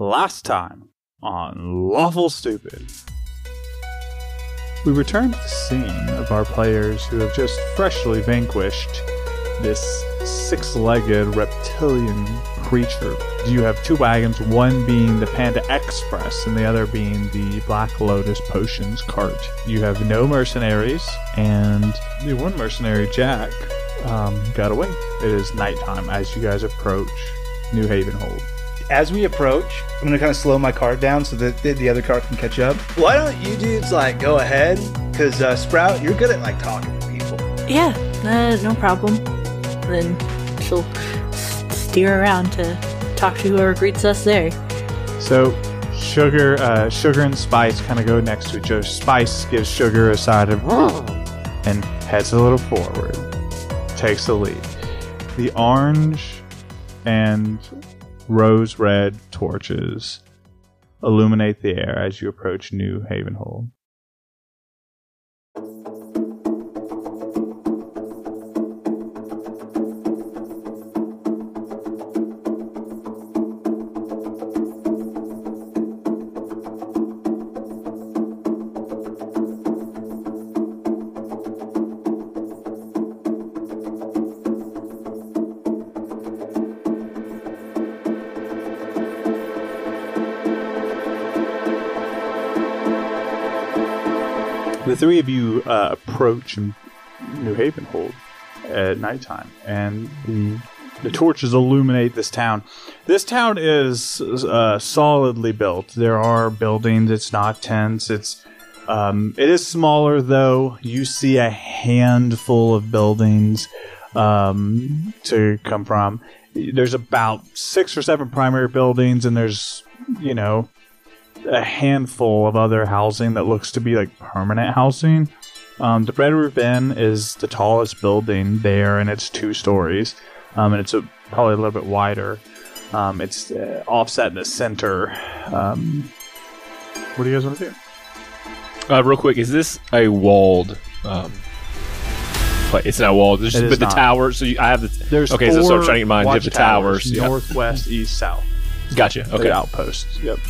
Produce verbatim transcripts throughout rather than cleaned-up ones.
Last time on Lawful Stupid. We return to the scene of our players who have just freshly vanquished this six-legged reptilian creature. You have two wagons, one being the Panda Express and the other being the Black Lotus Potions Cart. You have no mercenaries, and the one mercenary, Jack, um, got away. It is nighttime as you guys approach New Havenhold. As we approach, I'm going to kind of slow my cart down so that the other cart can catch up. Why don't you dudes, like, go ahead? Because, uh, Sprout, you're good at, like, talking to people. Yeah, uh, no problem. And then she'll steer around to talk to whoever greets us there. So Sugar uh, Sugar and Spice kind of go next to each other. Spice gives Sugar a side of and heads a little forward, takes the lead. The orange and rose red torches illuminate the air as you approach New Havenhold. The three of you uh, approach New Havenhold at nighttime, and the the torches illuminate this town. This town is uh, solidly built. There are buildings. It's not tents. It's um, it is smaller though. You see a handful of buildings um, to come from. There's about six or seven primary buildings, and there's you know. a handful of other housing that looks to be like permanent housing. Um, the Red Roof Inn is the tallest building there, and it's two stories, um, and it's a, probably a little bit wider. Um, it's uh, offset in the center. Um, what do you guys want to do? Uh, real quick, is this a walled? Um, it's not walled, it's just, it but not. The tower. So you, I have the. There's okay, four so, so I'm trying to get mine. You have the towers, towers north, yeah. west, east, south. Gotcha. Okay, they're outposts. Yep.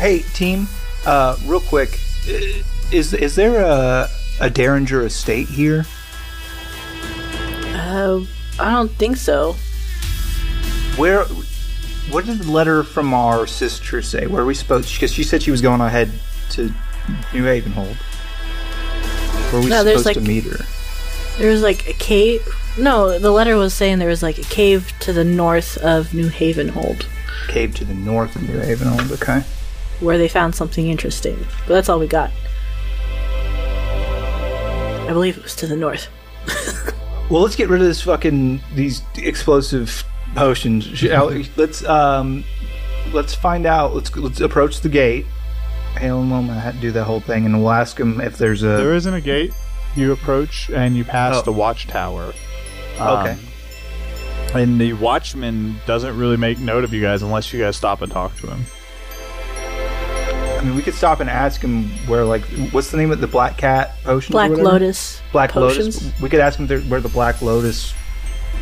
Hey team, uh, real quick, is is there a a Derringer estate here? Uh, I don't think so. Where? What did the letter from our sister say? Where we spoke? Because she said she was going ahead to New Havenhold. Where we no, supposed like, to meet her? There was like a cave. No, the letter was saying there was like a cave to the north of New Havenhold. Cave to the north of New Havenhold. Okay. Where they found something interesting. But that's all we got. I believe it was to the north. Well, let's get rid of this fucking these explosive potions. Let's um, let's find out. Let's let's approach the gate. Hail and Loma had to do that whole thing, and we'll ask them if there's a. There isn't a gate. You approach and you pass oh. the watchtower. Um, okay. And the watchman doesn't really make note of you guys unless you guys stop and talk to him. I mean, we could stop and ask him where, like, what's the name of the Black Cat Potion? Black Lotus. Black Potions? Lotus. We could ask him where the Black Lotus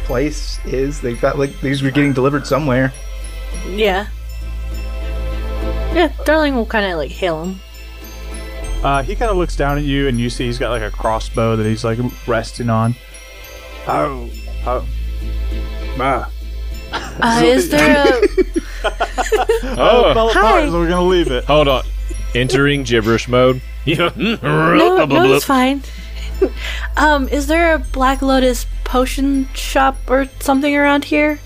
place is. They've got, like, these were getting delivered somewhere. Yeah. Yeah, Darling will kind of, like, hail him. Uh, he kind of looks down at you, and you see he's got, like, a crossbow that he's, like, resting on. Oh. Oh. Ah. Uh, is there a... oh, oh hi. So we're gonna leave it. Hold on. Entering gibberish mode. no, no, it's fine. um, is there a Black Lotus potion shop or something around here?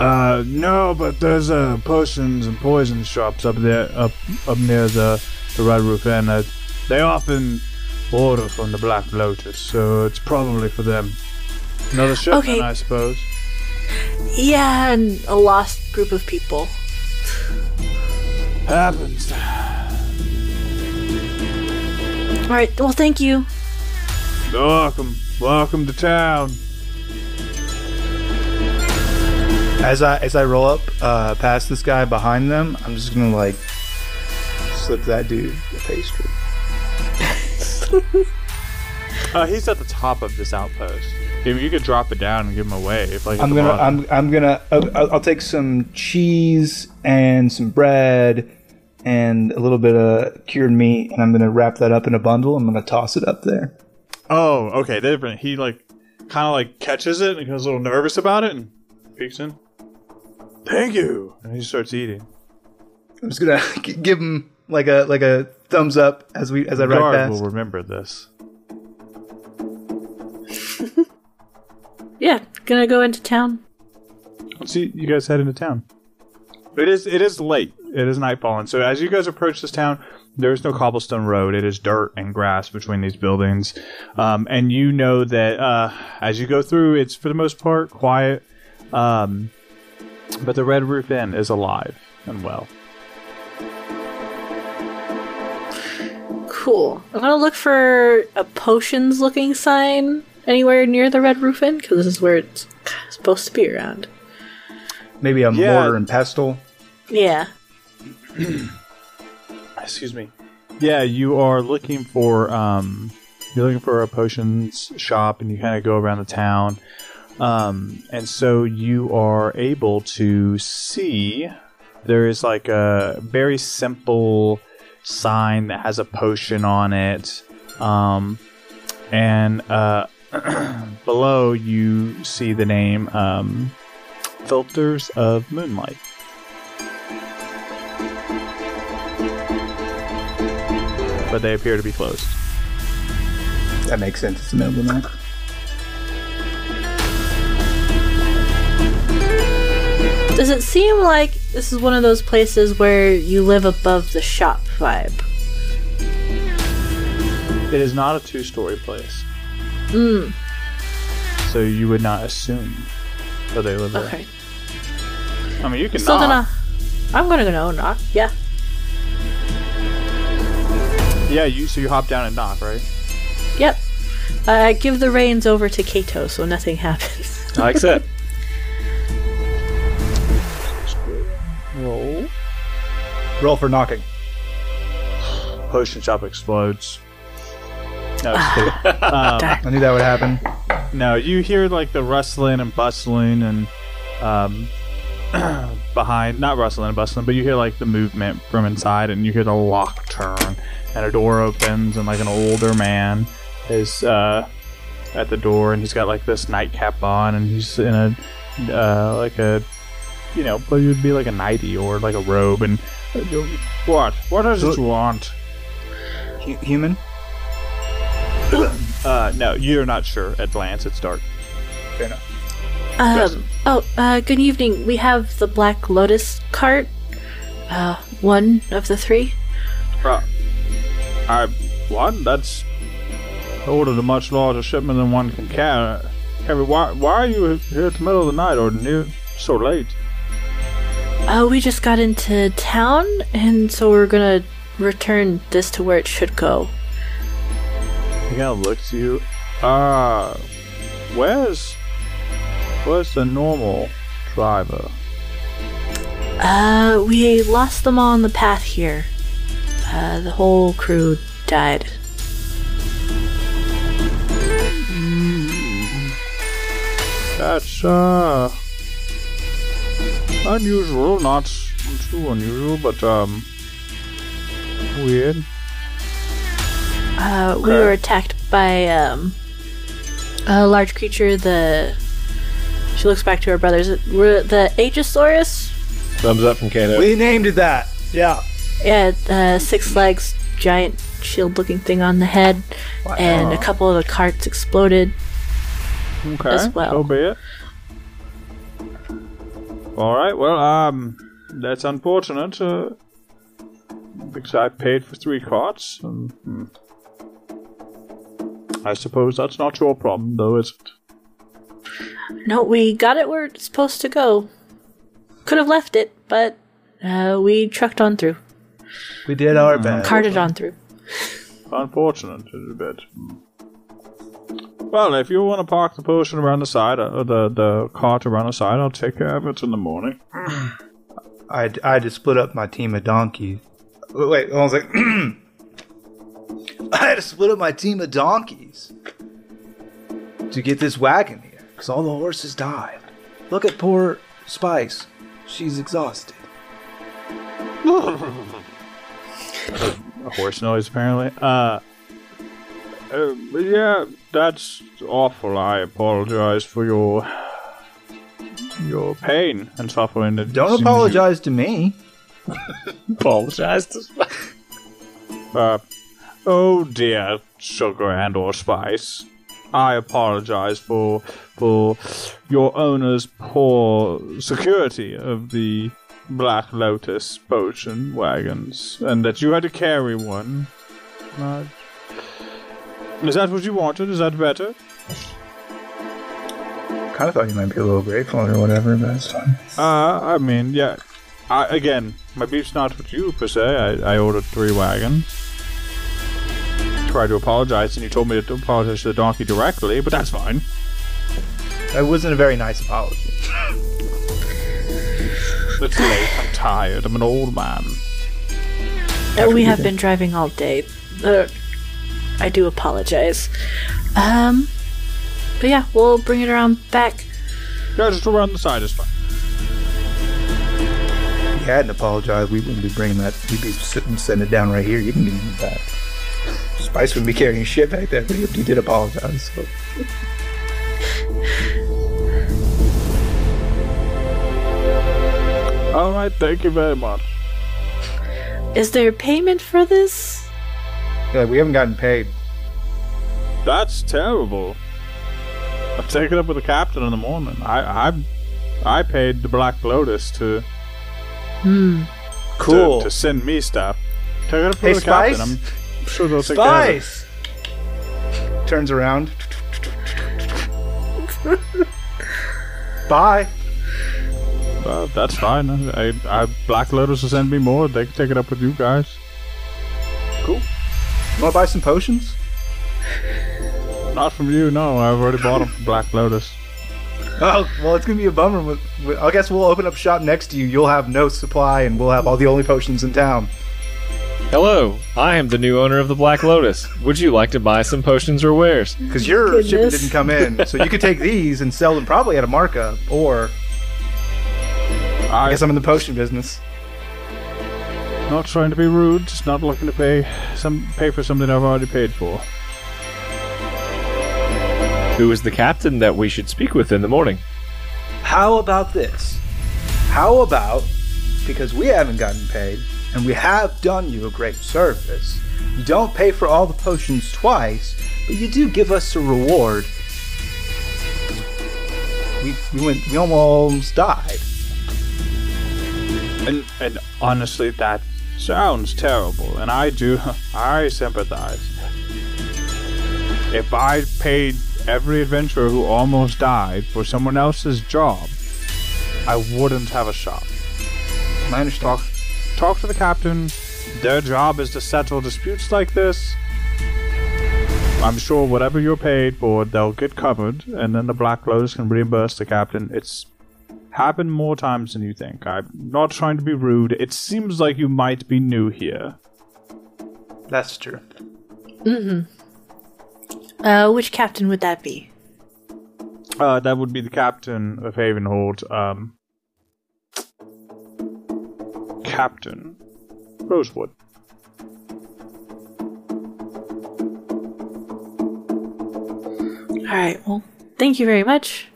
Uh, no, but there's uh, potions and poison shops up there, up up near the the Red Roof Inn. Uh, they often order from the Black Lotus, so it's probably for them. Another shipment, okay. I suppose. Yeah, and a lost group of people. Happens. Alright, well, thank you. Welcome. Welcome to town. As I as I roll up uh, past this guy behind them, I'm just going to, like, slip that dude a pastry. uh, he's at the top of this outpost. You could drop it down and give them away. If like I'm gonna, I'm, I'm gonna, I'll, I'll take some cheese and some bread and a little bit of cured meat, and I'm gonna wrap that up in a bundle. I'm gonna toss it up there. Oh, okay, different. He like, kind of like catches it and he becomes a little nervous about it and peeks in. Thank you. And he starts eating. I'm just gonna give him like a like a thumbs up as we as I ride past. Will remember this. Yeah, gonna go into town. See, you guys head into town. It is it is late. It is nightfall, and so as you guys approach this town, there is no cobblestone road. It is dirt and grass between these buildings, um, and you know that uh, as you go through, it's for the most part quiet. Um, but the Red Roof Inn is alive and well. Cool. I'm gonna look for a potions-looking sign. Anywhere near the Red Roof Inn? Because this is where it's supposed to be around. Maybe a yeah. mortar and pestle? Yeah. Excuse me. Yeah, you are looking for um, you're looking for a potions shop, and you kind of go around the town. Um, and so you are able to see there is like a very simple sign that has a potion on it. Um, and uh below, you see the name um, Filters of Moonlight. But they appear to be closed. That makes sense. It's the middle of the night. Does it seem like this is one of those places where you live above the shop vibe? It is not a two-story place. Mm. So you would not assume that they live there. Okay. I mean, you can knock. Gonna, I'm gonna go knock. Yeah. Yeah. You. So you hop down and knock, right? Yep. I uh, give the reins over to Kato, so nothing happens. I accept. Roll. Roll for knocking. Potion shop explodes. No, just um, I knew that would happen. No, you hear like the rustling and bustling and um, behind, not rustling and bustling, but you hear like the movement from inside, and you hear the lock turn, and a door opens, and like an older man is uh, at the door, and he's got like this nightcap on, and he's in a uh, like a you know, but it would be like a nightie or like a robe, and what? What does it want? Human. Uh, no, you're not sure at glance. It's dark. Fair enough. Um, yes. Oh, uh, good evening. We have the Black Lotus cart. Uh, one of the three. Uh, I, one? That's ordered a much larger shipment than one can carry. Why, why are you here at the middle of the night or near so late? Uh, we just got into town, and so we're going to return this to where it should go. He kind of looks at you. Ah, uh, where's where's the normal driver? Uh, we lost them all on the path here. Uh, the whole crew died. Mm. That's uh unusual, not too unusual, but um weird. Uh, we okay. were attacked by um, a large creature. The she looks back to her brothers. The Aegisaurus. Thumbs up from Kato. We named it that. Yeah. Yeah. Uh, six legs, giant shield-looking thing on the head, wow. and a couple of the carts exploded. Okay. As well. So be it. All right. Well, um, that's unfortunate uh, because I paid for three carts. And, hmm. I suppose that's not your problem, though, is it? No, we got it where it's supposed to go. Could have left it, but uh, we trucked on through. We did our mm, best. Carted on through. Unfortunate, a bit. Well, if you want to park the potion around the side, or the, the cart around the side, I'll take care of it in the morning. I had to split up my team of donkeys. Wait, I was like... I had to split up my team of donkeys. to get this wagon here, because all the horses died. Look at poor Spice. She's exhausted. A horse noise, apparently. Uh, uh, yeah, that's awful. I apologize for your your pain and suffering. That Don't apologize you... to me. Apologize to Spice. Uh, oh dear, Sugar and or Spice. I apologize for for your owner's poor security of the Black Lotus potion wagons, and that you had to carry one. Right. Is that what you wanted? Is that better? Kind of thought you might be a little grateful or whatever, but it's fine. Uh, I mean, yeah. I, again, my beef's not with you per se. I, I ordered three wagons. Tried to apologize, and you told me to apologize to the donkey directly, but that's fine. That wasn't a very nice apology. It's late. I'm tired. I'm an old man. Uh, we have been driving all day. Uh, I do apologize. Um, but yeah, we'll bring it around back. Yeah, just around the side is fine. If you hadn't apologized, we wouldn't be bringing that. We'd be sitting, setting it down right here. You can be in back. Spice wouldn't be carrying shit back there, but he did apologize. So. Alright, thank you very much. Is there payment for this? Yeah, we haven't gotten paid. That's terrible. I've taken up with the captain in the morning. I I, I paid the Black Lotus to, hmm. cool. to to send me stuff. Take it up hey, with the Spice? Captain. I'm sure they'll take Spice! It. Turns around. Bye. Uh, that's fine. I, I, Black Lotus will send me more. They can take it up with you guys. Cool. You want to buy some potions? Not from you, no. I've already bought them from Black Lotus. Oh, well, it's going to be a bummer. With, with, I guess we'll open up shop next to you. You'll have no supply, and we'll have all the only potions in town. Hello. I am the new owner of the Black Lotus. Would you like to buy some potions or wares? Because your Goodness. shipment didn't come in, so you could take these and sell them probably at a markup, or... I guess I'm in the potion business. Not trying to be rude, just not looking to pay some pay for something I've already paid for. Who is the captain that we should speak with in the morning? How about this? How about, because we haven't gotten paid, and we have done you a great service, you don't pay for all the potions twice, but you do give us a reward. We, we, went, we almost died. And, and honestly, that sounds terrible, and I do, I sympathize. If I paid every adventurer who almost died for someone else's job, I wouldn't have a shop. I understand. Talk, talk to the captain. Their job is to settle disputes like this. I'm sure whatever you're paid for, they'll get covered, and then the Black Lotus can reimburse the captain. It's... happened more times than you think. I'm not trying to be rude. It seems like you might be new here. That's true. Mm-hmm. Uh, which captain would that be? Uh, that would be the captain of Havenhold. Um, Captain Rosewood. All right. Well, thank you very much.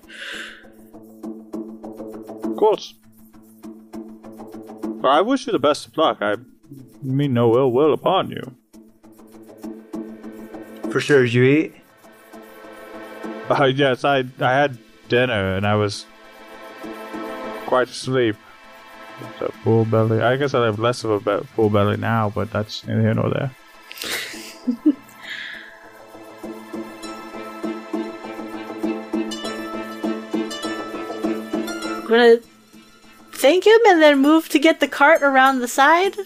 Of course. I wish you the best of luck. I mean no ill will upon you. For sure, did you eat? Uh, yes, I I had dinner and I was quite asleep. It's a full belly. I guess I have less of a be- full belly now, but that's neither here nor there. I'm gonna thank him and then move to get the cart around the side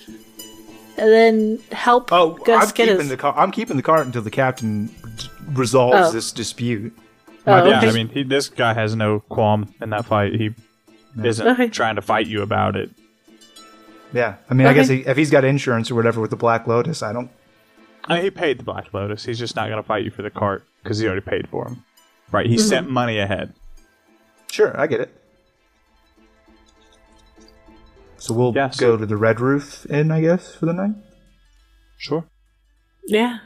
and then help oh, Gus I'm get keeping his... The car- I'm keeping the cart until the captain d- resolves oh. this dispute. Oh, yeah, okay. I mean, he, this guy has no qualm in that fight. He no. isn't okay. trying to fight you about it. Yeah, I mean, okay. I guess he, if he's got insurance or whatever with the Black Lotus, I don't... Uh, he paid the Black Lotus. He's just not going to fight you for the cart because he already paid for him. Right, he mm-hmm. sent money ahead. Sure, I get it. So we'll yeah, so go to the Red Roof Inn, I guess, for the night? Sure. Yeah.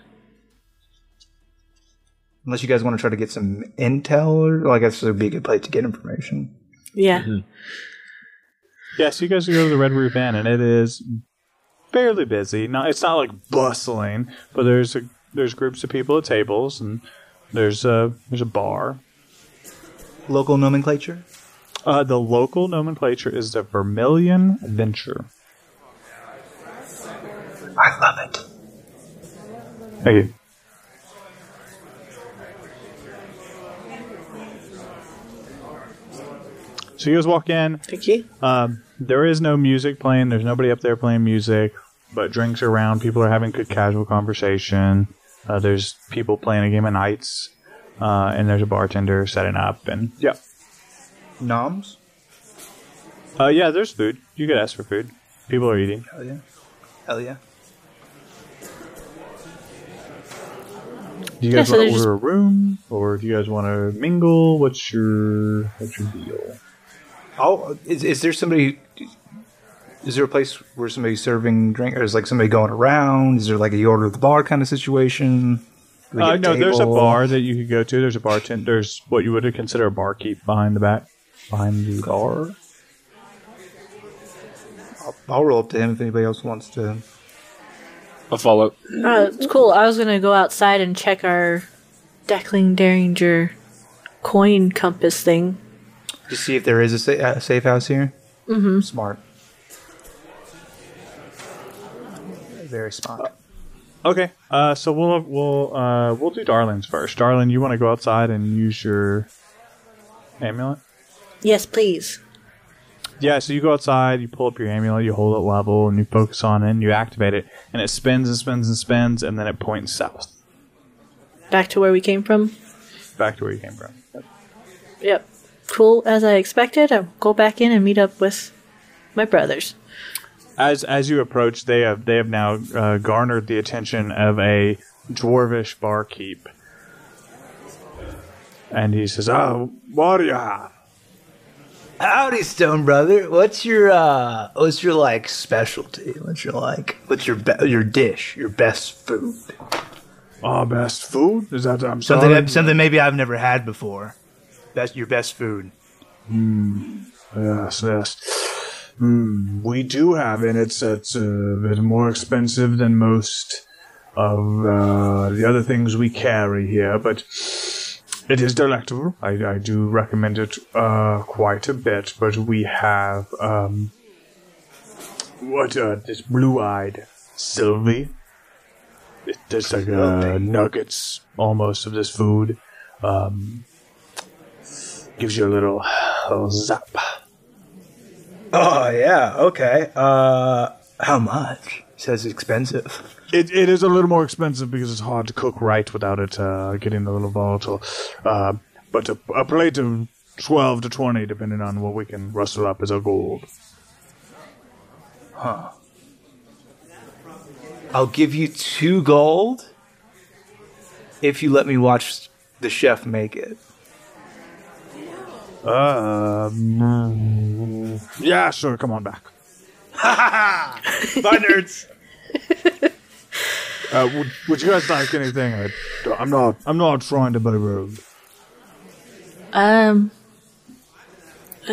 Unless you guys want to try to get some intel, or well, I guess it would be a good place to get information. Yeah. Mm-hmm. Yeah, so you guys can go to the Red Roof Inn, and it is fairly busy. Now, it's not like bustling, but there's a, there's groups of people at tables, and there's a there's a bar. Local nomenclature? Uh, the local nomenclature is the Vermilion Venture. I love it. Thank you. So you guys walk in. Thank you. Um, there is no music playing. There's nobody up there playing music, but drinks are around. People are having good casual conversation. Uh, there's people playing a game of Knights, uh, and there's a bartender setting up. And yeah. Noms? Uh, yeah, there's food. You could ask for food. People are eating. Hell yeah. Hell yeah. Do you guys yeah, so want to order a room? Or do you guys want to mingle? What's your, what's your deal? Oh, is, is there somebody... Is there a place where somebody's serving drink? Or is like somebody going around? Is there like a order at the bar kind of situation? Uh, no, table? There's a bar that you could go to. There's a bartender. There's what you would consider a barkeep behind the back. Behind the bar. I'll, I'll roll up to him if anybody else wants to. I'll follow. Uh, it's cool. I was going to go outside and check our Declan Derringer coin compass thing. To see if there is a, sa- a safe house here? Mm-hmm. Smart. Very smart. Uh, okay. Uh, so we'll we'll uh, we'll do Darlin's first. Darlin, you want to go outside and use your amulet? Yes, please. Yeah, so you go outside, you pull up your amulet, you hold it level, and you focus on it, and you activate it, and it spins and spins and spins, and then it points south. Back to where we came from? Back to where you came from. Yep. Yep. Cool, as I expected. I'll go back in and meet up with my brothers. As as you approach, they have they have now uh, garnered the attention of a dwarvish barkeep, and he says, "Oh, what do you have? Howdy, Stone Brother. What's your uh, what's your like specialty? What's your like what's your be- your dish? Your best food? Our uh, best food? Is that I'm something sorry? something maybe I've never had before." That's your best food. Hmm. Yes, yes. Mm, we do have it. It's, it's a bit more expensive than most of uh, the other things we carry here, but it is delectable. I, I do recommend it uh, quite a bit, but we have um, what uh, this blue-eyed Sylvie. It, there's like uh, nuggets almost of this food. Um... Gives you a little, little zap. Oh, yeah. Okay. Uh, how much? It says expensive. It It is a little more expensive because it's hard to cook right without it uh, getting a little volatile. Uh, but a, a plate of twelve to twenty, depending on what we can rustle up, is our goal. Huh. I'll give you two gold if you let me watch the chef make it. Um, yeah, sure, come on back. Ha ha ha! Bye, nerds! uh, would, would you guys like anything? I, I'm not I'm not trying to be rude. Um,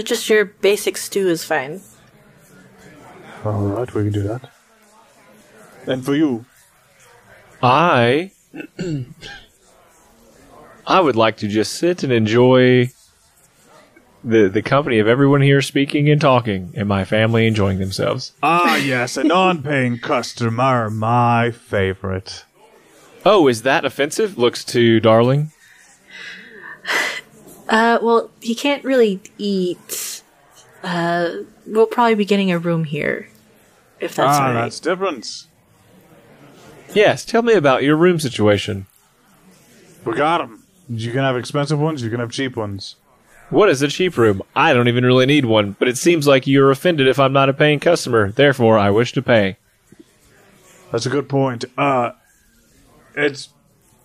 just your basic stew is fine. Alright, we can do that. And for you? I... I would like to just sit and enjoy... The the company of everyone here speaking and talking, and my family enjoying themselves. Ah, yes, a non-paying customer, my favorite. Oh, is that offensive? Looks to Darling. Uh, well, he can't really eat. Uh, we'll probably be getting a room here, if that's ah, all right. Ah, that's different. Yes, tell me about your room situation. We got them. You can have expensive ones, you can have cheap ones. What is a cheap room? I don't even really need one, but it seems like you're offended if I'm not a paying customer. Therefore, I wish to pay. That's a good point. Uh, it's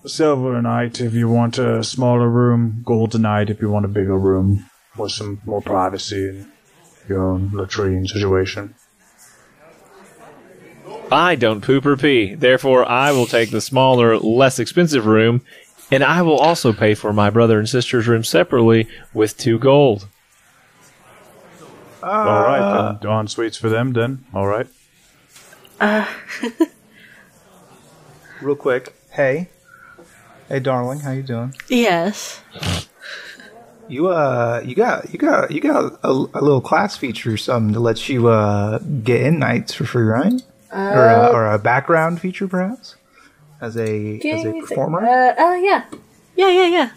silver a night if you want a smaller room, gold a night if you want a bigger room, with some more privacy and your own latrine situation. I don't poop or pee, therefore I will take the smaller, less expensive room, and I will also pay for my brother and sister's room separately with two gold. Uh, All right, then. En suites for them, then. All right. Uh. Real quick. Hey. Hey, darling. How you doing? Yes. You uh, you got you got you got a, a little class feature or something to let you uh get in nights for free, right? Uh, or, a, or a background feature, perhaps, as a as a performer. Uh, uh, yeah, yeah, yeah, yeah.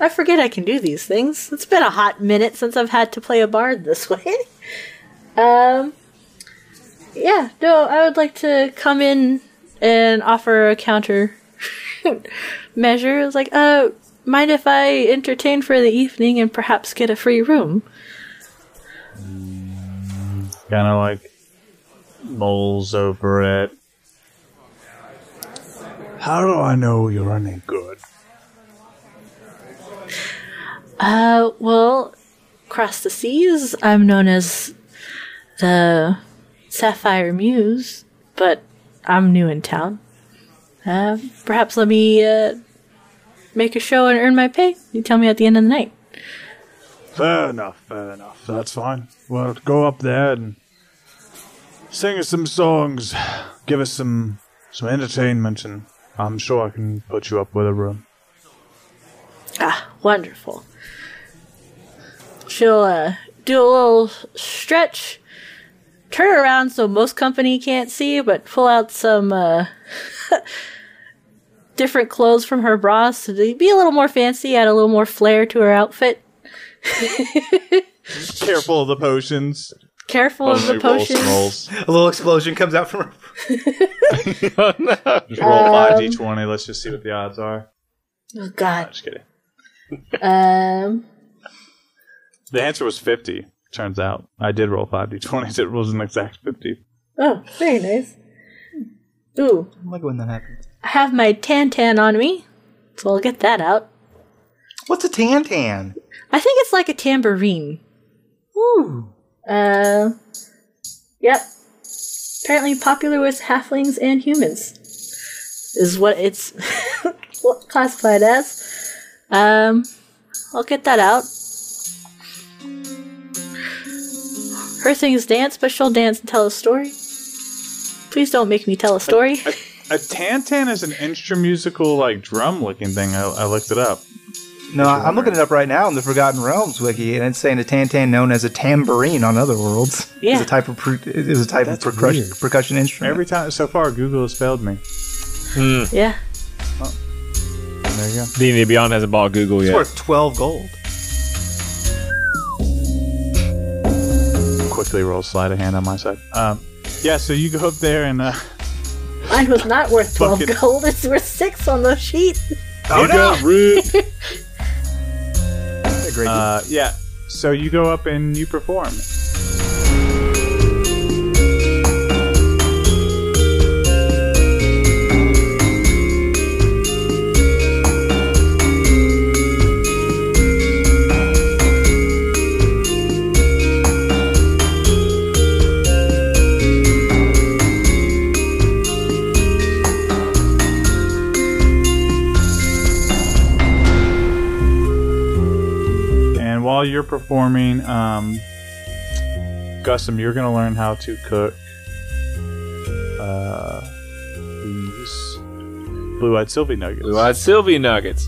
I forget I can do these things. It's been a hot minute since I've had to play a bard this way. um, yeah, no, I would like to come in and offer a counter measure. I was like, uh, mind if I entertain for the evening and perhaps get a free room? Mm, kind of like. Moles over it. How do I know you're any good? Uh, well, across the seas, I'm known as the Sapphire Muse, but I'm new in town. Uh, perhaps let me uh, make a show and earn my pay. You tell me at the end of the night. Fair enough, fair enough. That's fine. Well, go up there and sing us some songs, give us some some entertainment, and I'm sure I can put you up with a room. Ah, wonderful. She'll uh, do a little stretch, turn around so most company can't see, but pull out some uh, different clothes from her bra so to be a little more fancy, add a little more flair to her outfit. Careful of the potions. Careful of the potions. Rolls. A little explosion comes out from her. Oh, no. Just roll five d twenty. Let's just see what the odds are. Oh, God. No, just kidding. um, the answer was fifty, turns out. I did roll five d twenty. It was an exact fifty. Oh, very nice. Ooh. I like when that happens. I have my tan-tan on me, so I'll get that out. What's a tan-tan? I think it's like a tambourine. Ooh. Uh, yep. Apparently popular with halflings and humans is what it's classified as. Um, I'll get that out. Her thing is dance, but she'll dance and tell a story. Please don't make me tell a story. A, a, a tantan is an instrumental musical, like, drum-looking thing. I, I looked it up. No, I'm looking it up right now in the Forgotten Realms wiki, and it's saying a tantan known as a tambourine on other worlds. Yeah. Is a type of per- is a type That's of percussion, percussion instrument. Every time so far, Google has failed me. Mm. Yeah. Oh. There you go. D and D Beyond hasn't bought Google yet. It's worth twelve gold. Quickly roll sleight of hand on my side. Um, yeah, so you go up there and. Uh, Mine was not worth twelve fucking gold. It's worth six on the sheet. Oh, you no! Got rude. Uh, yeah, so you go up and you perform. While you're performing, um, Gussum, you're going to learn how to cook uh, these blue-eyed Sylvie nuggets. Blue-eyed Sylvie nuggets.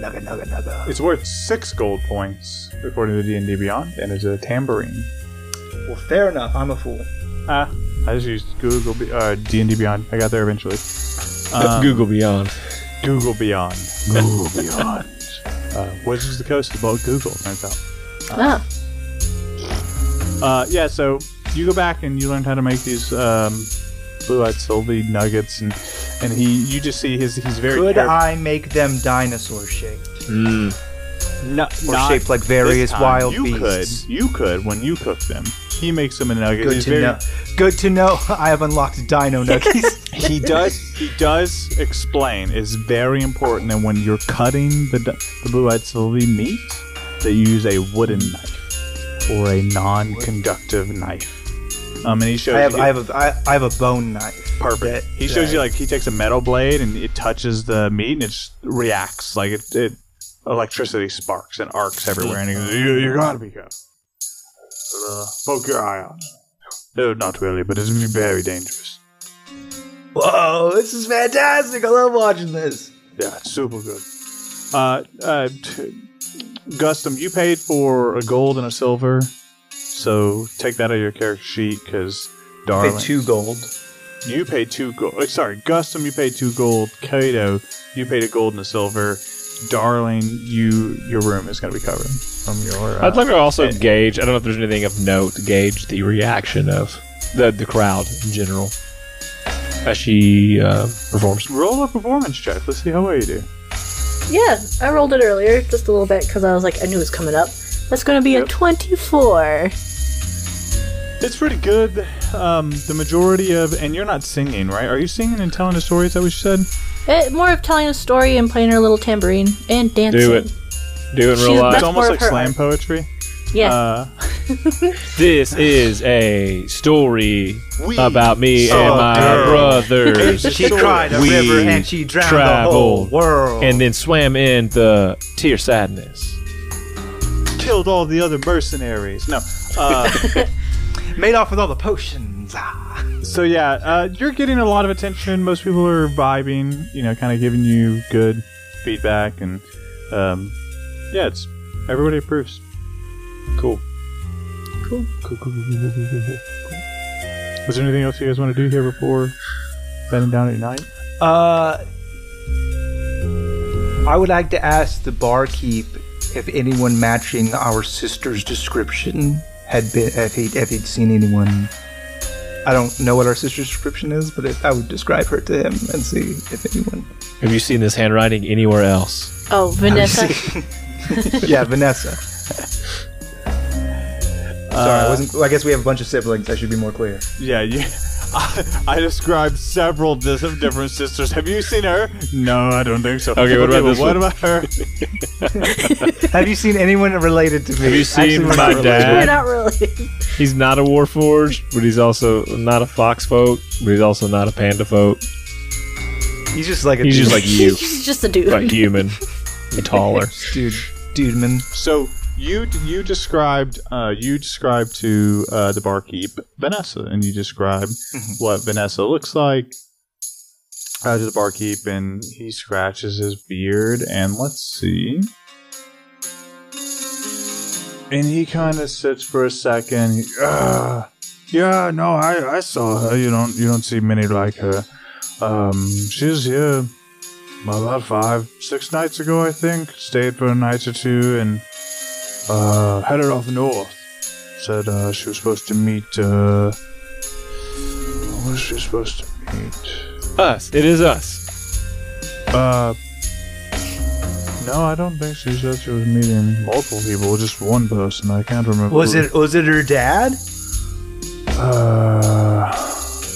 Nugget, nugget, nugget. It's worth six gold points, according to D and D Beyond, and it's a tambourine. Well, fair enough. I'm a fool. Ah, I just used Google Be- uh, D and D Beyond. I got there eventually. Um, Google Beyond. Google Beyond. Google Beyond. Uh, Wizards of the Coast is about Google, turns out. Uh, ah. Uh, yeah, so you go back and you learn how to make these um, blue-eyed Sylvie nuggets, and and he, you just see his he's very. Could careful. I make them dinosaur shaped? Mm. No, or shaped like various wild you beasts. You could, you could when you cook them. He makes them a nugget. Good He's to very... know. Good to know. I have unlocked Dino Nuggies. He does. He does explain. It's very important. And when you're cutting the the blue-eyed Sylvie meat, they use a wooden knife or a non-conductive knife. Um, and he shows. I have. You, I have a. I have a bone knife. Perfect. That, he shows that, you like he takes a metal blade and it touches the meat and it just reacts like it. it electricity sparks and arcs everywhere, and he goes, you, you gotta be careful. Uh, poke your eye out. No, not really, but it's very dangerous. Whoa, this is fantastic! I love watching this! Yeah, it's super good. Uh, uh, t- Gustum, you paid for a gold and a silver, so take that out of your character sheet, because darling... I paid two gold. You paid two gold. Sorry, Gustum, you paid two gold. Kato, you paid a gold and a silver. Darling, you your room is going to be covered from your. Uh, I'd like to also and, gauge. I don't know if there's anything of note. Gauge the reaction of the the crowd in general as she uh, performs. Roll a performance check. Let's see how well you do. Yeah, I rolled it earlier just a little bit because I was like, I knew it was coming up. That's going to be yep. a twenty-four. It's pretty good. Um, the majority of and you're not singing, right? Are you singing and telling a story? Is that what you said? It, more of telling a story and playing her little tambourine and dancing. Do it. Do it in real life. It's almost like slam poetry. Yeah. Uh, this is a story we about me and my girl. brothers. She cried a we river and she drowned the whole world. And then swam in the tear sadness. Killed all the other mercenaries. No. Uh, made off with all the potions. So yeah, uh, you're getting a lot of attention. Most people are vibing, you know, kind of giving you good feedback, and um, yeah, it's everybody approves. Cool. Cool. Cool. Cool. Cool. Cool. Cool. Was there anything else you guys want to do here before bedding down at night? Uh, I would like to ask the barkeep if anyone matching our sister's description had been, if he if he'd seen anyone. I don't know what our sister's description is, but it, I would describe her to him and see if anyone... Have you seen this handwriting anywhere else? Oh, Vanessa. Yeah, Vanessa. Sorry, uh, I wasn't... Well, I guess we have a bunch of siblings. I should be more clear. Yeah, you... I, I described several dis- different sisters. Have you seen her? No, I don't think so. Okay, what about this one? What about her? Have you seen anyone related to me? Have you seen Actually, my dad? We're not related. He's not a Warforged, but he's also not a Fox folk, but he's also not a Panda folk. He's just like a he's dude. Just like you. He's just a dude. Like human. And taller. Dude. Dude, man. So... You you described uh, you described to uh, the barkeep Vanessa, and you described mm-hmm. what Vanessa looks like uh, to the barkeep, and he scratches his beard, and let's see, and he kind of sits for a second. He, uh, yeah, no, I, I saw her. You don't you don't see many like her. Um, she's here about five six nights ago, I think. Stayed for a night or two, and. Uh, headed off north. Said uh, she was supposed to meet. Uh, what was she supposed to meet? Us. It is us. Uh, no, I don't think she said she was meeting multiple people. Just one person. I can't remember. Was it? Was it her dad? Uh,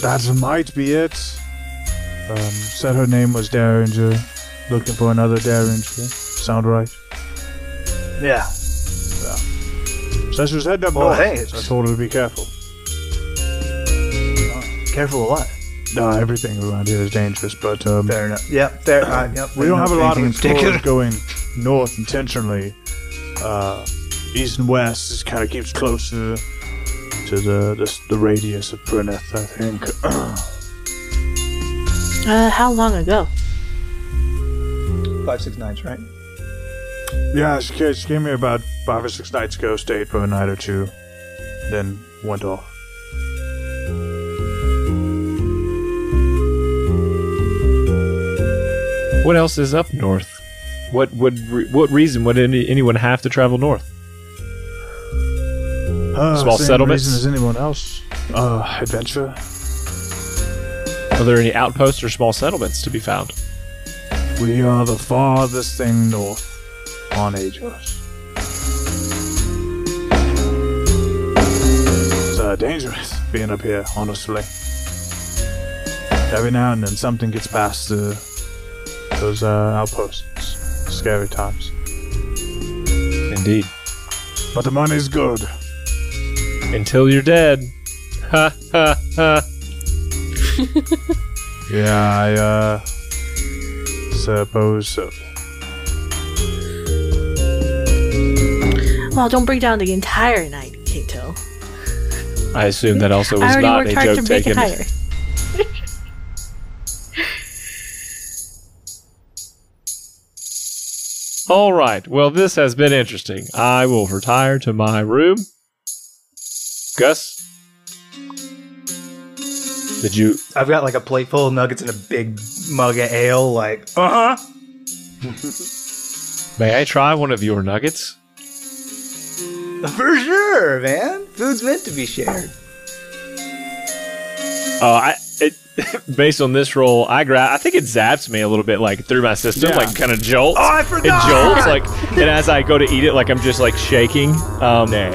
that might be it. Um, said her name was Derringer. Looking for another Derringer. Sound right? Yeah. So she was heading up north. Hey, I told her to be careful. Uh, careful of what? No, uh, everything around here is dangerous, but... Um, fair enough. Yep, fair uh, yep. We don't have a lot of explorers going north intentionally. Uh, east and west just kind of keeps closer to the the, the radius of Pruneth, I think. uh, how long ago? Five, six nights, right? Yeah, she came here about five or six nights ago, stayed for a night or two, then went off. What else is up north? What would what, what reason would any, anyone have to travel north? Uh, Small same settlements? Reason as anyone else? Uh, adventure. Are there any outposts or small settlements to be found? We are the farthest thing north. On Aegisaurus. So dangerous being up here, honestly. Every now and then something gets past the, those uh, outposts. Scary times. Indeed. But the money's good. Until you're dead. Ha ha ha. Yeah, I uh, suppose so. Well, don't bring down the entire night, Kato. I assume that also was not a joke taken. All right. Well, this has been interesting. I will retire to my room. Gus? Did you... I've got like a plate full of nuggets and a big mug of ale, like, uh-huh. May I try one of your nuggets? For sure, man. Food's meant to be shared. Oh, uh, I... It, based on this roll, I grab. I think it zaps me a little bit, like through my system, yeah. Like kind of jolts. Oh, I forgot. It jolts, like, and as I go to eat it, like I'm just like shaking. Um, no!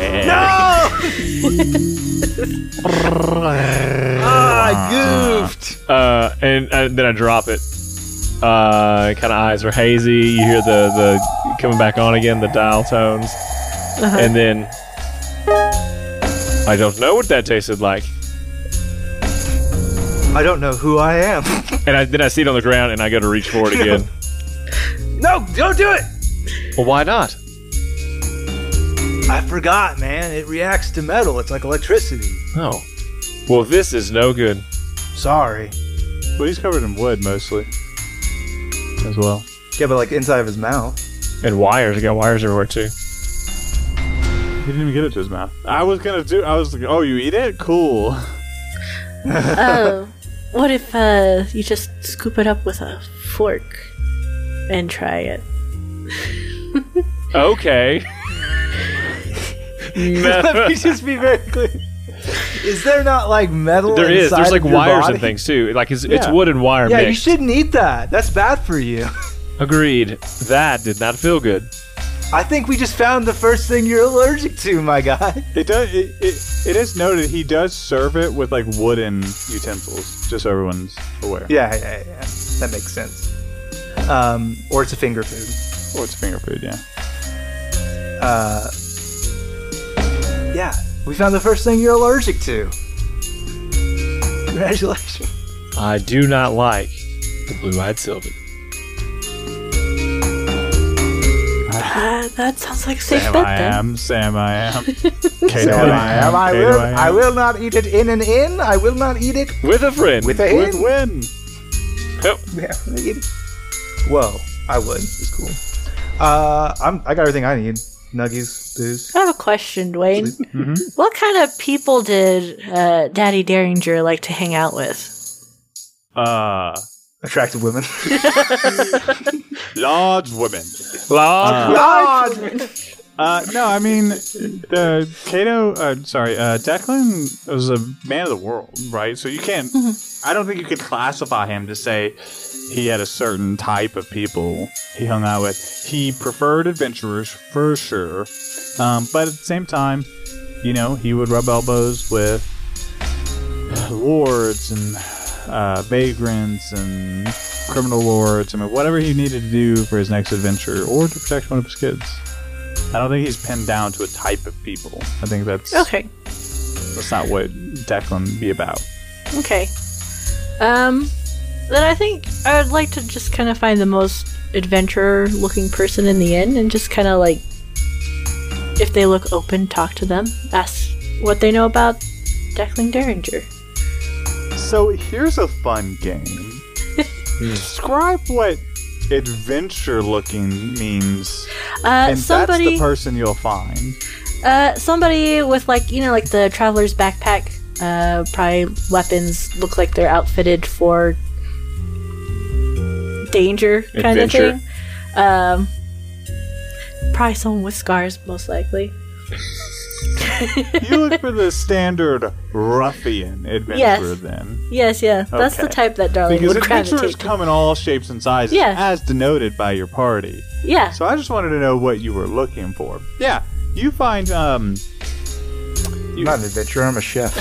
Ah, I goofed. Uh, and uh, then I drop it. Uh, kind of eyes are hazy. You hear the the coming back on again, the dial tones, uh-huh. And then I don't know what that tasted like. I don't know who I am. And I, then I see it on the ground, and I go to reach for it again. No, don't do it! Well, why not? I forgot, man. It reacts to metal. It's like electricity. Oh. Well, this is no good. Sorry. Well, he's covered in wood, mostly. As well. Yeah, but like inside of his mouth. And wires. He got wires everywhere, too. He didn't even get it to his mouth. I was gonna do... I was like, oh, you eat it? Cool. Oh. What if uh, you just scoop it up with a fork and try it? Okay. Let me just be very clear. Is there not like metal? There is. There's like wires body? And things too. Like it's, yeah. It's wood and wire. Yeah, mixed. You shouldn't eat that. That's bad for you. Agreed. That did not feel good. I think we just found the first thing you're allergic to, my guy. It does. It, it, it is noted he does serve it with like wooden utensils, just so everyone's aware. Yeah, yeah, yeah. That makes sense. Um, or it's a finger food. Or it's a finger food, yeah. Uh, yeah, we found the first thing you're allergic to. Congratulations. I do not like the blue-eyed Sylvie. Uh, that sounds like a safe bet, I then. Am, Sam I am. Sam I am. I will, I am. I will not eat it in an inn. I will not eat it with a friend. With a with win. Yep. Yeah. Whoa, I would. It's cool. Uh, I'm. I got everything I need. Nuggies, booze. I have a question, Dwayne. Mm-hmm. What kind of people did uh, Daddy Derringer like to hang out with? Uh. Attractive women. Large women. Large, uh, large women. Uh, no, I mean, uh, Kato, uh, sorry, uh, Declan was a man of the world, right? So you can't, I don't think you could classify him to say he had a certain type of people he hung out with. He preferred adventurers, for sure. Um, but at the same time, you know, he would rub elbows with lords and... Uh, vagrants and criminal lords. I mean, whatever he needed to do for his next adventure or to protect one of his kids. I don't think he's pinned down to a type of people. I think that's... Okay. That's not what Declan be about. Okay. Um, then I think I would like to just kind of find the most adventurer-looking person in the inn and just kind of, like, if they look open, talk to them. Ask what they know about Declan Derringer. So here's a fun game. Describe what adventure-looking means, uh, and somebody, that's the person you'll find. Uh, somebody with, like, you know, like the traveler's backpack, uh, probably weapons, look like they're outfitted for danger kind adventure. Of thing. Um, probably someone with scars, most likely. You look for the standard ruffian adventurer, yes. Then. Yes, yeah. Okay. That's the type that Darling because would gravitate to. Because adventurers come in all shapes and sizes, yeah. As denoted by your party. Yeah. So I just wanted to know what you were looking for. Yeah. You find, um, I'm not an adventurer. I'm a chef.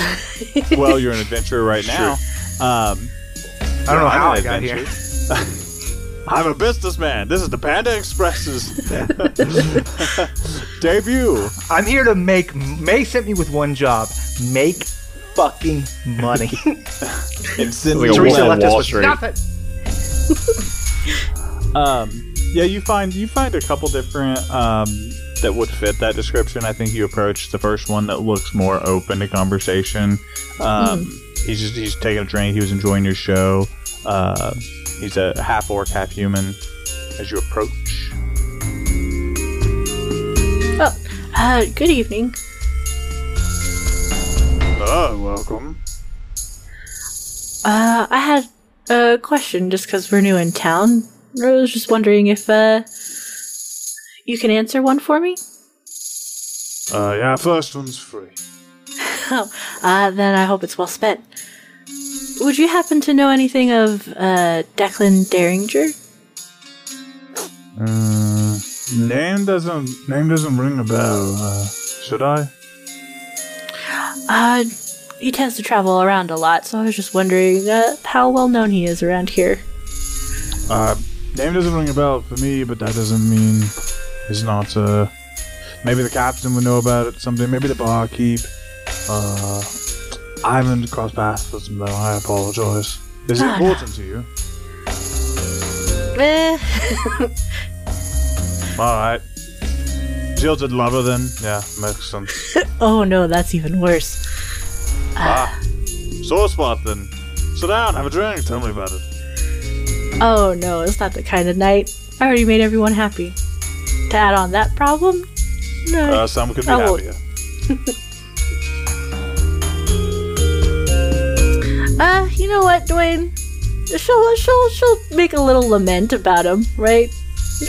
Well, you're an adventurer right now. Sure. Um, I don't know how I got here. I'm a businessman. This is the Panda Express's debut. I'm here to make. May sent me with one job: make fucking money. It's in like Teresa left us with Street. Nothing. um. Yeah, you find you find a couple different um that would fit that description. I think you approach the first one that looks more open to conversation. Um, mm. He's just he's taking a drink. He was enjoying your show. Uh, he's a half orc, half human. As you approach, oh, uh, good evening. Oh, welcome. Uh, I had a question just because we're new in town. I was just wondering if uh, you can answer one for me? Uh, yeah, first one's free. Oh, uh, then I hope it's well spent. Would you happen to know anything of uh, Declan Derringer? Uh, name doesn't name doesn't ring a bell. Uh, should I? Uh, he tends to travel around a lot, so I was just wondering uh, how well known he is around here. Uh, name doesn't ring a bell for me, but that doesn't mean it's not, uh... Maybe the captain would know about it, something. Maybe the barkeep. Uh... I haven't crossed paths with him, though. I apologize. Is it oh, important no. to you? Eh. Alright. Jilted lover, then? Yeah, makes sense. Oh, no, that's even worse. Ah. Sore spot, then. Sit down, have a drink, tell me about it. Oh no, it's not the kind of night. I already made everyone happy. To add on that problem? No. Uh, some could be I happier. uh, you know what, Dwayne? She'll, she'll, she'll make a little lament about him, right?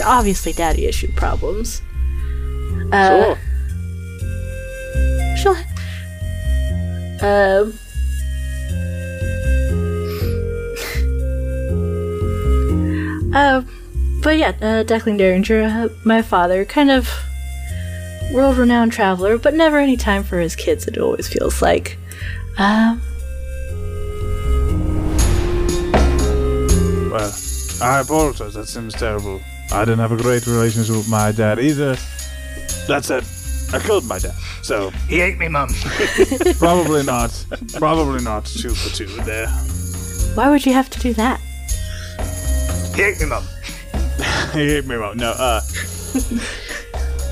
Obviously daddy issue problems. Uh, sure. She'll... Um... Uh, Uh, but yeah, uh, Declan Derringer, uh, my father, kind of world-renowned traveler, but never any time for his kids, it always feels like. Um... Well, I apologize, that seems terrible. I didn't have a great relationship with my dad either. That said, I killed my dad, so... He ate me, Mum. Probably not. Probably not two for two there. Why would you have to do that? He ate me, Mum. He ate me, Mum. No, uh...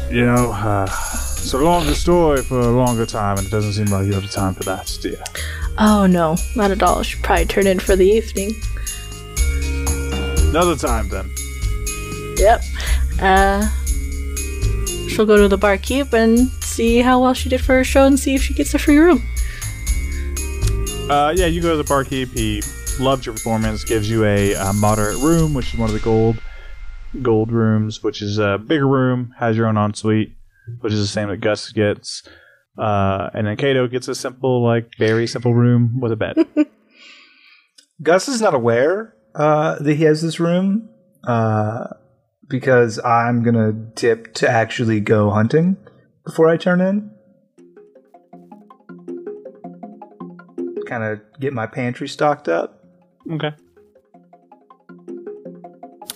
you know, uh... it's a longer story for a longer time, and it doesn't seem like you have the time for that, dear. Oh, no. Not at all. I should probably turn in for the evening. Another time, then. Yep. Uh... She'll go to the barkeep and see how well she did for her show and see if she gets a free room. Uh, yeah, you go to the barkeep, he... loved your performance, gives you a, a moderate room, which is one of the gold gold rooms, which is a bigger room, has your own ensuite, which is the same that Gus gets. Uh, and then Kato gets a simple, like, very simple room with a bed. Gus is not aware uh, that he has this room uh, because I'm going to tip to actually go hunting before I turn in. Kind of get my pantry stocked up. Okay.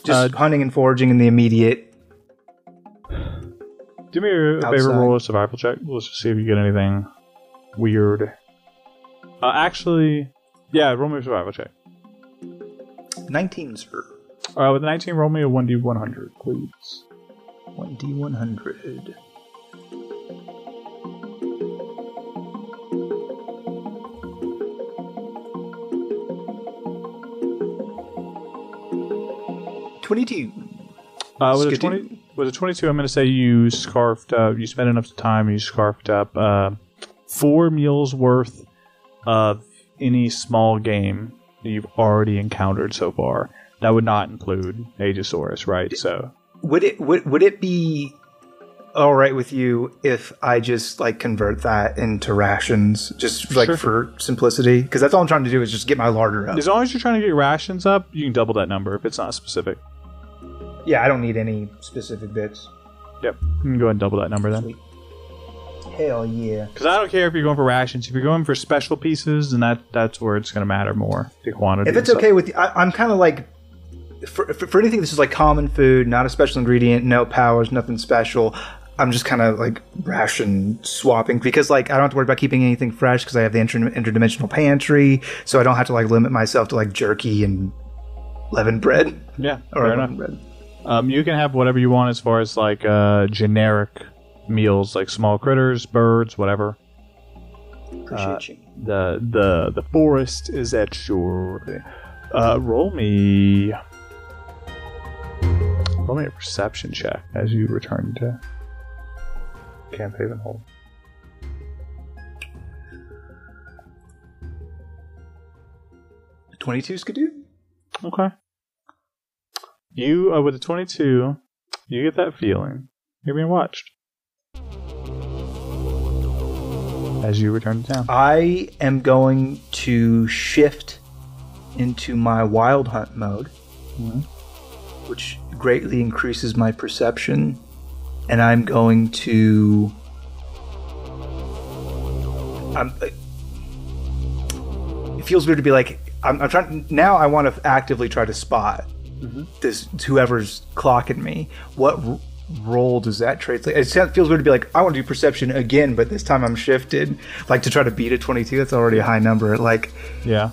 Just uh, hunting and foraging in the immediate. Do me a favor, roll a survival check. Let's just see if you get anything weird. Uh, actually, yeah, roll me a survival check. nineteen, sir. Uh, with nineteen, roll me a one d one hundred, please. one d one hundred. twenty-two. Uh, with, a twenty, with a twenty-two, I'm going to say you scarfed up, you spent enough time, you scarfed up uh, four meals worth of any small game that you've already encountered so far. That would not include Aegisaurus, right? So would it would, would it be all right with you if I just like convert that into rations, just like sure. for simplicity? Because that's all I'm trying to do is just get my larder up. As long as you're trying to get rations up, you can double that number if it's not specific. Yeah, I don't need any specific bits. Yep. You can go ahead and double that number then. Hell yeah. Because I don't care if you're going for rations. If you're going for special pieces, then that, that's where it's going to matter more, the quantity. If it's okay with you, I, I'm kind of like, for, for, for anything this is like common food, not a special ingredient, no powers, nothing special, I'm just kind of like ration swapping because like I don't have to worry about keeping anything fresh because I have the inter- interdimensional pantry, so I don't have to like limit myself to like jerky and leavened bread. Yeah, or fair enough. Bread. Um, you can have whatever you want as far as like uh, generic meals, like small critters, birds, whatever. Appreciate uh, you. The the the forest is at your. Uh, roll me. Roll me a perception check as you return to Camp Havenhold. twenty-two, Skidoo? Okay. You, uh, with a twenty-two, you get that feeling. You're being watched. As you return to town. I am going to shift into my wild hunt mode, mm-hmm. which greatly increases my perception. And I'm going to. I'm. It feels weird to be like. I'm, I'm trying now. I want to actively try to spot mm-hmm. this whoever's clocking me. What r- role does that translate? It feels weird to be like. I want to do perception again, but this time I'm shifted. Like to try to beat a twenty-two. That's already a high number. Like. Yeah.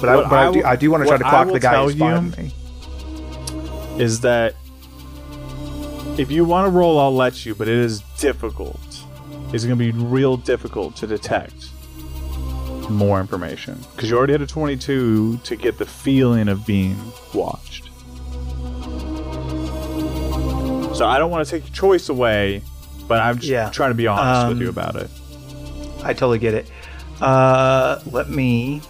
But, I, but I, will, I do. I do want to try to clock the guy who's spotting me. Is that. If you want to roll, I'll let you, but it is difficult. It's going to be real difficult to detect more information. Because you already had a twenty-two to get the feeling of being watched. So I don't want to take your choice away, but I'm just yeah. trying to be honest um, with you about it. I totally get it. Uh, let me...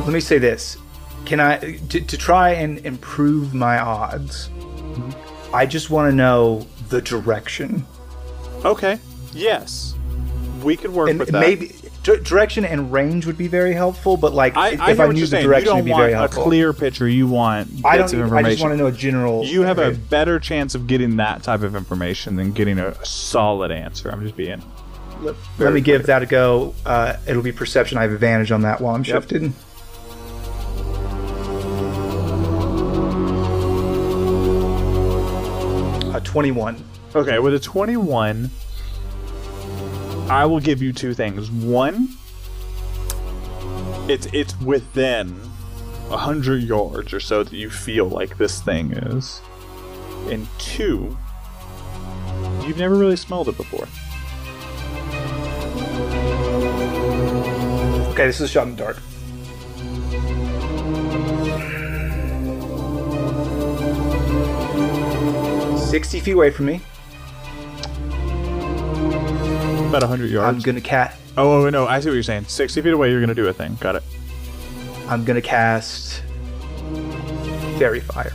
Let me say this. Can I to, to try and improve my odds? Mm-hmm. I just want to know the direction. Okay. Yes. We could work and with that. Maybe d- direction and range would be very helpful, but like I, if I, if I knew the direction it'd be very helpful. You don't want a clear picture, you want bits I don't of information. I just want to know a general. You have a better chance of getting that type of information than getting a solid answer. I'm just being Let, let me give that a go. Uh, it'll be perception. I have advantage on that while I'm yep. shifted. twenty-one. Okay, with a twenty-one, I will give you two things. One, it's it's within a hundred yards or so that you feel like this thing is. And two, you've never really smelled it before. Okay, this is shot in the dark. sixty feet away from me. About one hundred yards. I'm going to cast... Oh, oh, no, I see what you're saying. sixty feet away, you're going to do a thing. Got it. I'm going to cast... Fairy Fire.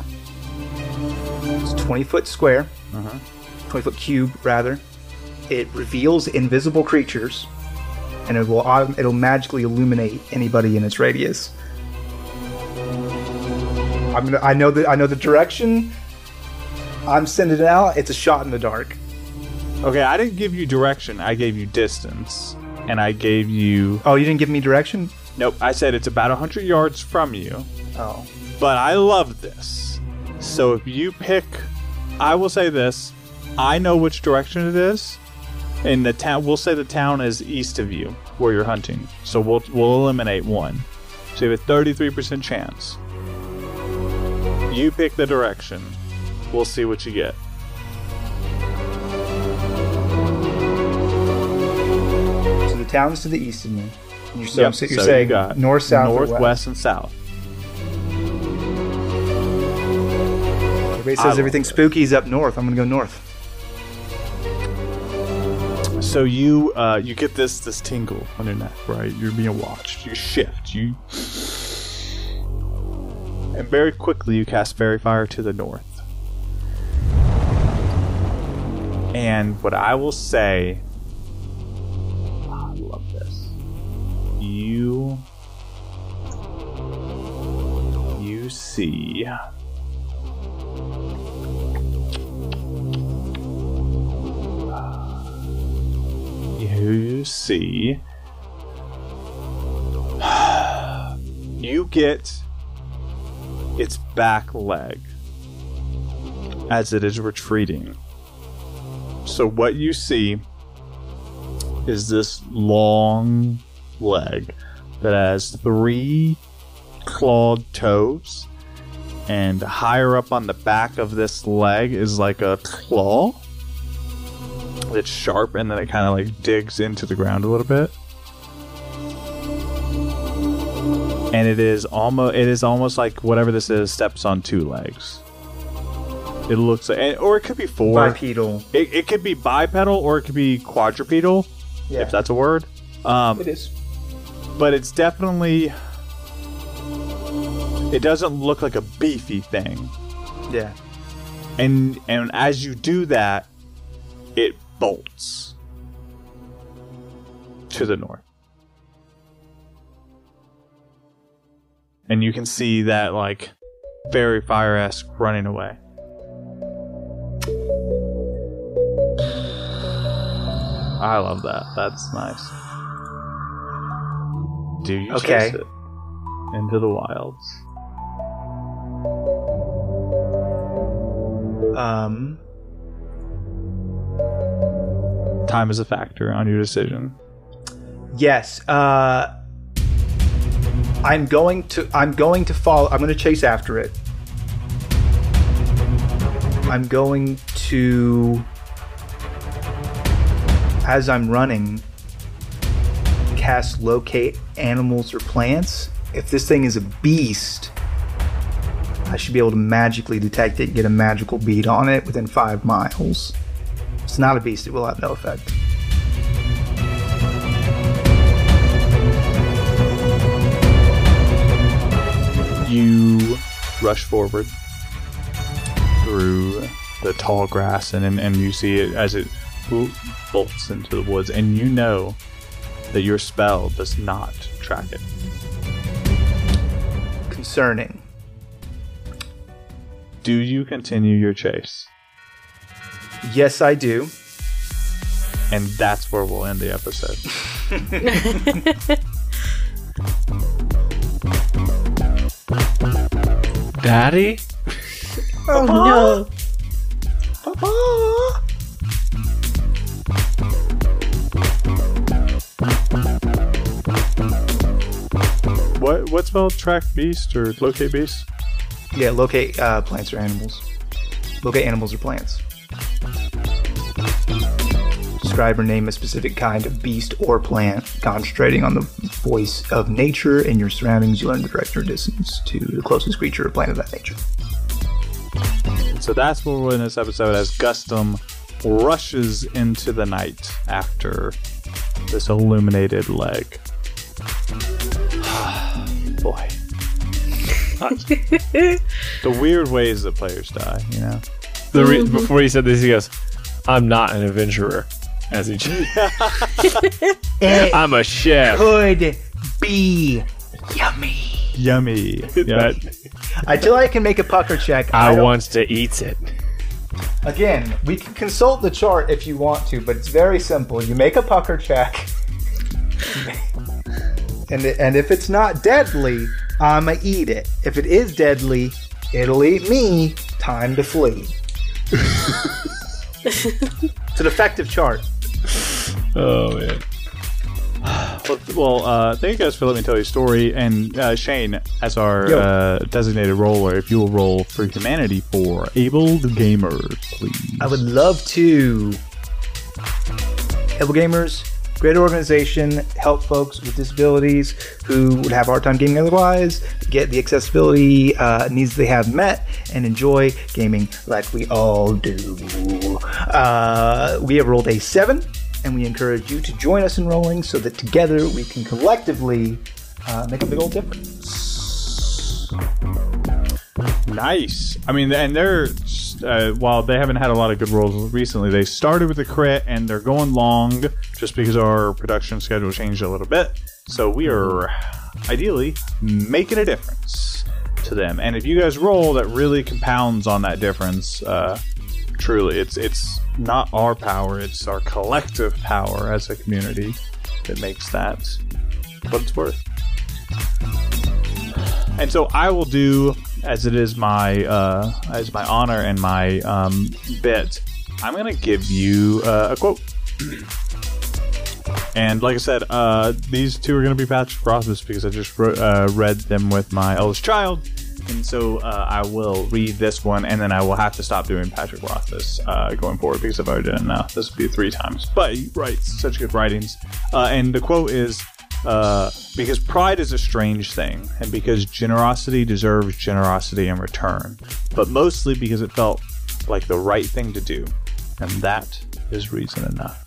It's twenty-foot square. Uh-huh. twenty-foot cube, rather. It reveals invisible creatures, and it will autom- it'll magically illuminate anybody in its radius. I'm gonna, I know the, I know the direction... I'm sending it out. It's a shot in the dark. Okay, I didn't give you direction. I gave you distance. And I gave you... Oh, you didn't give me direction? Nope. I said it's about one hundred yards from you. Oh. But I love this. So if you pick... I will say this. I know which direction it is. And the town... We'll say the town is east of you, where you're hunting. So we'll, we'll eliminate one. So you have a thirty-three percent chance. You pick the direction... We'll see what you get. So the town's to the east of me. You're, so, yep. so you're so saying you got north, south, north, west. west, and south. Everybody says everything spooky's up north. I'm gonna go north. So you uh, you get this this tingle on your neck, right? You're being watched. You shift. You and very quickly you cast Fairy Fire to the north. And what I will say, oh, I love this. You see. You see. You get its back leg as it is retreating. So what you see is this long leg that has three clawed toes, and higher up on the back of this leg is like a claw. It's sharp, and then it kind of like digs into the ground a little bit. And it is almost it is almost like whatever this is steps on two legs. It looks like, or it could be four. Bipedal. It, it could be bipedal, or it could be quadrupedal, yeah. If that's a word. Um, it is. But it's definitely. It doesn't look like a beefy thing. Yeah. And and as you do that, it bolts to the north. And you can see that, like, fairy fire-esque running away. I love that. That's nice. Do you okay. chase it into the wilds? Um... Time is a factor on your decision. Yes. Uh, I'm going to. I'm going to follow. I'm going to chase after it. I'm going to. As I'm running, cast locate animals or plants. If this thing is a beast, I should be able to magically detect it and get a magical bead on it within five miles. It's not a beast, it will have no effect. You rush forward through the tall grass, and, and, and you see it as it bolts into the woods, and you know that your spell does not track it. Concerning. Do you continue your chase? Yes, I do. And that's where we'll end the episode. Daddy? Oh, Papa? No. Papa? What, what's about track beast or locate beast? Yeah, locate uh, plants or animals. Locate animals or plants. Describe or name a specific kind of beast or plant, concentrating on the voice of nature and your surroundings. You learn to direct your distance to the closest creature or plant of that nature. So that's where we're in this episode, as Gustum rushes into the night after this illuminated leg. Boy. The weird ways that players die, you know? The re- before he said this, he goes, I'm not an adventurer. As he I'm a chef. Could be yummy. Yummy. That, until I can make a pucker check. I, I wants to eat it. Again, we can consult the chart if you want to, but it's very simple. You make a pucker check. and and if it's not deadly, I'ma eat it. If it is deadly, it'll eat me. Time to flee. It's an effective chart. Oh, man. Well, well uh, thank you guys for letting me tell your story. And uh, Shane, as our uh, designated roller, if you will roll for humanity for Able Gamers, please. I would love to. Able Gamers, great organization, help folks with disabilities who would have a hard time gaming otherwise, get the accessibility uh, needs they have met, and enjoy gaming like we all do. Uh, we have rolled a seven, and we encourage you to join us in rolling so that together we can collectively uh, make a big old difference. Nice. I mean, and they're, uh, while they haven't had a lot of good rolls recently, they started with a crit and they're going long just because our production schedule changed a little bit. So we are ideally making a difference. to them. And if you guys roll, that really compounds on that difference. Uh, truly, it's it's not our power, it's our collective power as a community that makes that what it's worth. And so I will do, as it is my uh, as my honor and my um, bet, I'm going to give you uh, a quote. And like I said, uh, these two are going to be Patrick Rothfuss because I just wrote, uh, read them with my eldest child. And so uh, I will read this one, and then I will have to stop doing Patrick Rothfuss uh, going forward because I've already done it now. This will be three times. But he writes such good writings. Uh, and the quote is, uh, because pride is a strange thing, and because generosity deserves generosity in return, but mostly because it felt like the right thing to do. And that is reason enough.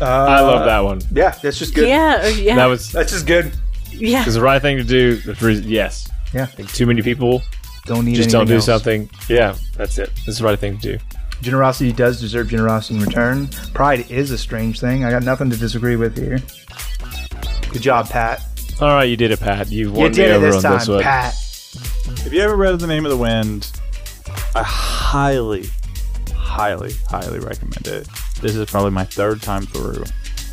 Uh, I love that one. Yeah, that's just good. Yeah, yeah. That was that's just good. Yeah, because the right thing to do. Yes. Yeah. Like too many people don't need. Just don't do else. something. Yeah, that's it. That's the right thing to do. Generosity does deserve generosity in return. Pride is a strange thing. I got nothing to disagree with here. Good job, Pat. All right, you did it, Pat. You won you did me over it this on time, this one, Pat. If you ever read The Name of the Wind, I highly, highly, highly recommend it. This is probably my third time through,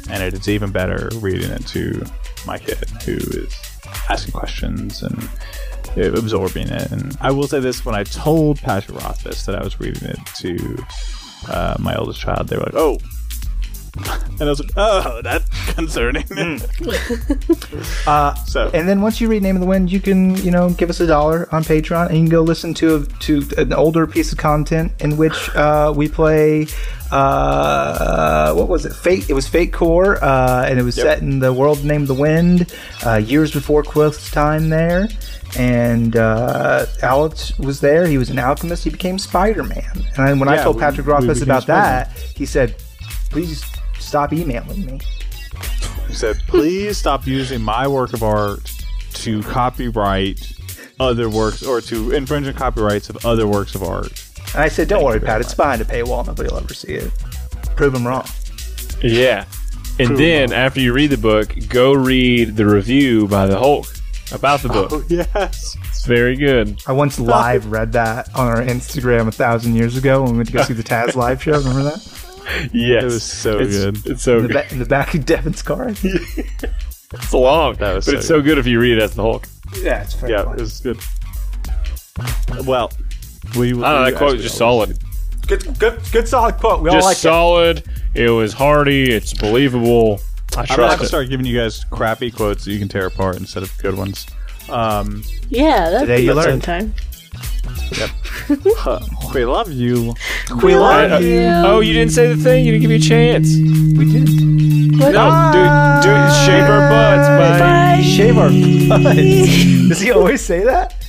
and it's even better reading it to my kid who is asking questions and absorbing it. And I will say this, when I told Patrick Rothfuss that I was reading it to uh, my eldest child, they were like, oh. And I was like, oh, that's concerning. Mm. uh, so, and then once you read Name of the Wind, you can, you know, give us a dollar on Patreon, and you can go listen to a, to an older piece of content in which uh, we play. Uh, what was it? Fate. It was Fate Core, uh, and it was yep. set in the world named The Wind, uh, years before Quilth's time there. And uh, Alex was there. He was an alchemist. He became Spider-Man. And when yeah, I told we, Patrick Rothfuss about Spider-Man. that, he said, please stop emailing me. He said, please stop using my work of art to copyright other works or to infringe on copyrights of other works of art. And I said, don't Thank worry, Pat. It's behind a paywall. Nobody will ever see it. Prove him wrong. Yeah. And Prove then after you read the book, go read the review by the Hulk about the book. Oh, yes. It's very good. I once live read that on our Instagram a thousand years ago when we went to go see the Taz live show. Remember that? Yes. It was so it's, good. It's so in the, good. Ba- in the back of Devin's car. It's long. That was but so it's good. so good if you read it as the Hulk. Yeah, it's very Yeah, fun. It's good. Well, we will. I don't know, that quote just solid. Good, good, good, solid quote. We just all like it. Just solid. It was hearty. It's believable. I trust I'm going to start giving you guys crappy quotes that you can tear apart instead of good ones. Um, yeah, that's today you learn. Time. Yep. uh, we love you. We love uh, you. Oh, you didn't say the thing. You didn't give me a chance. We did. What? No, dude, dude, shave our butts, buddy. Bye. Shave our butts. Does he always say that?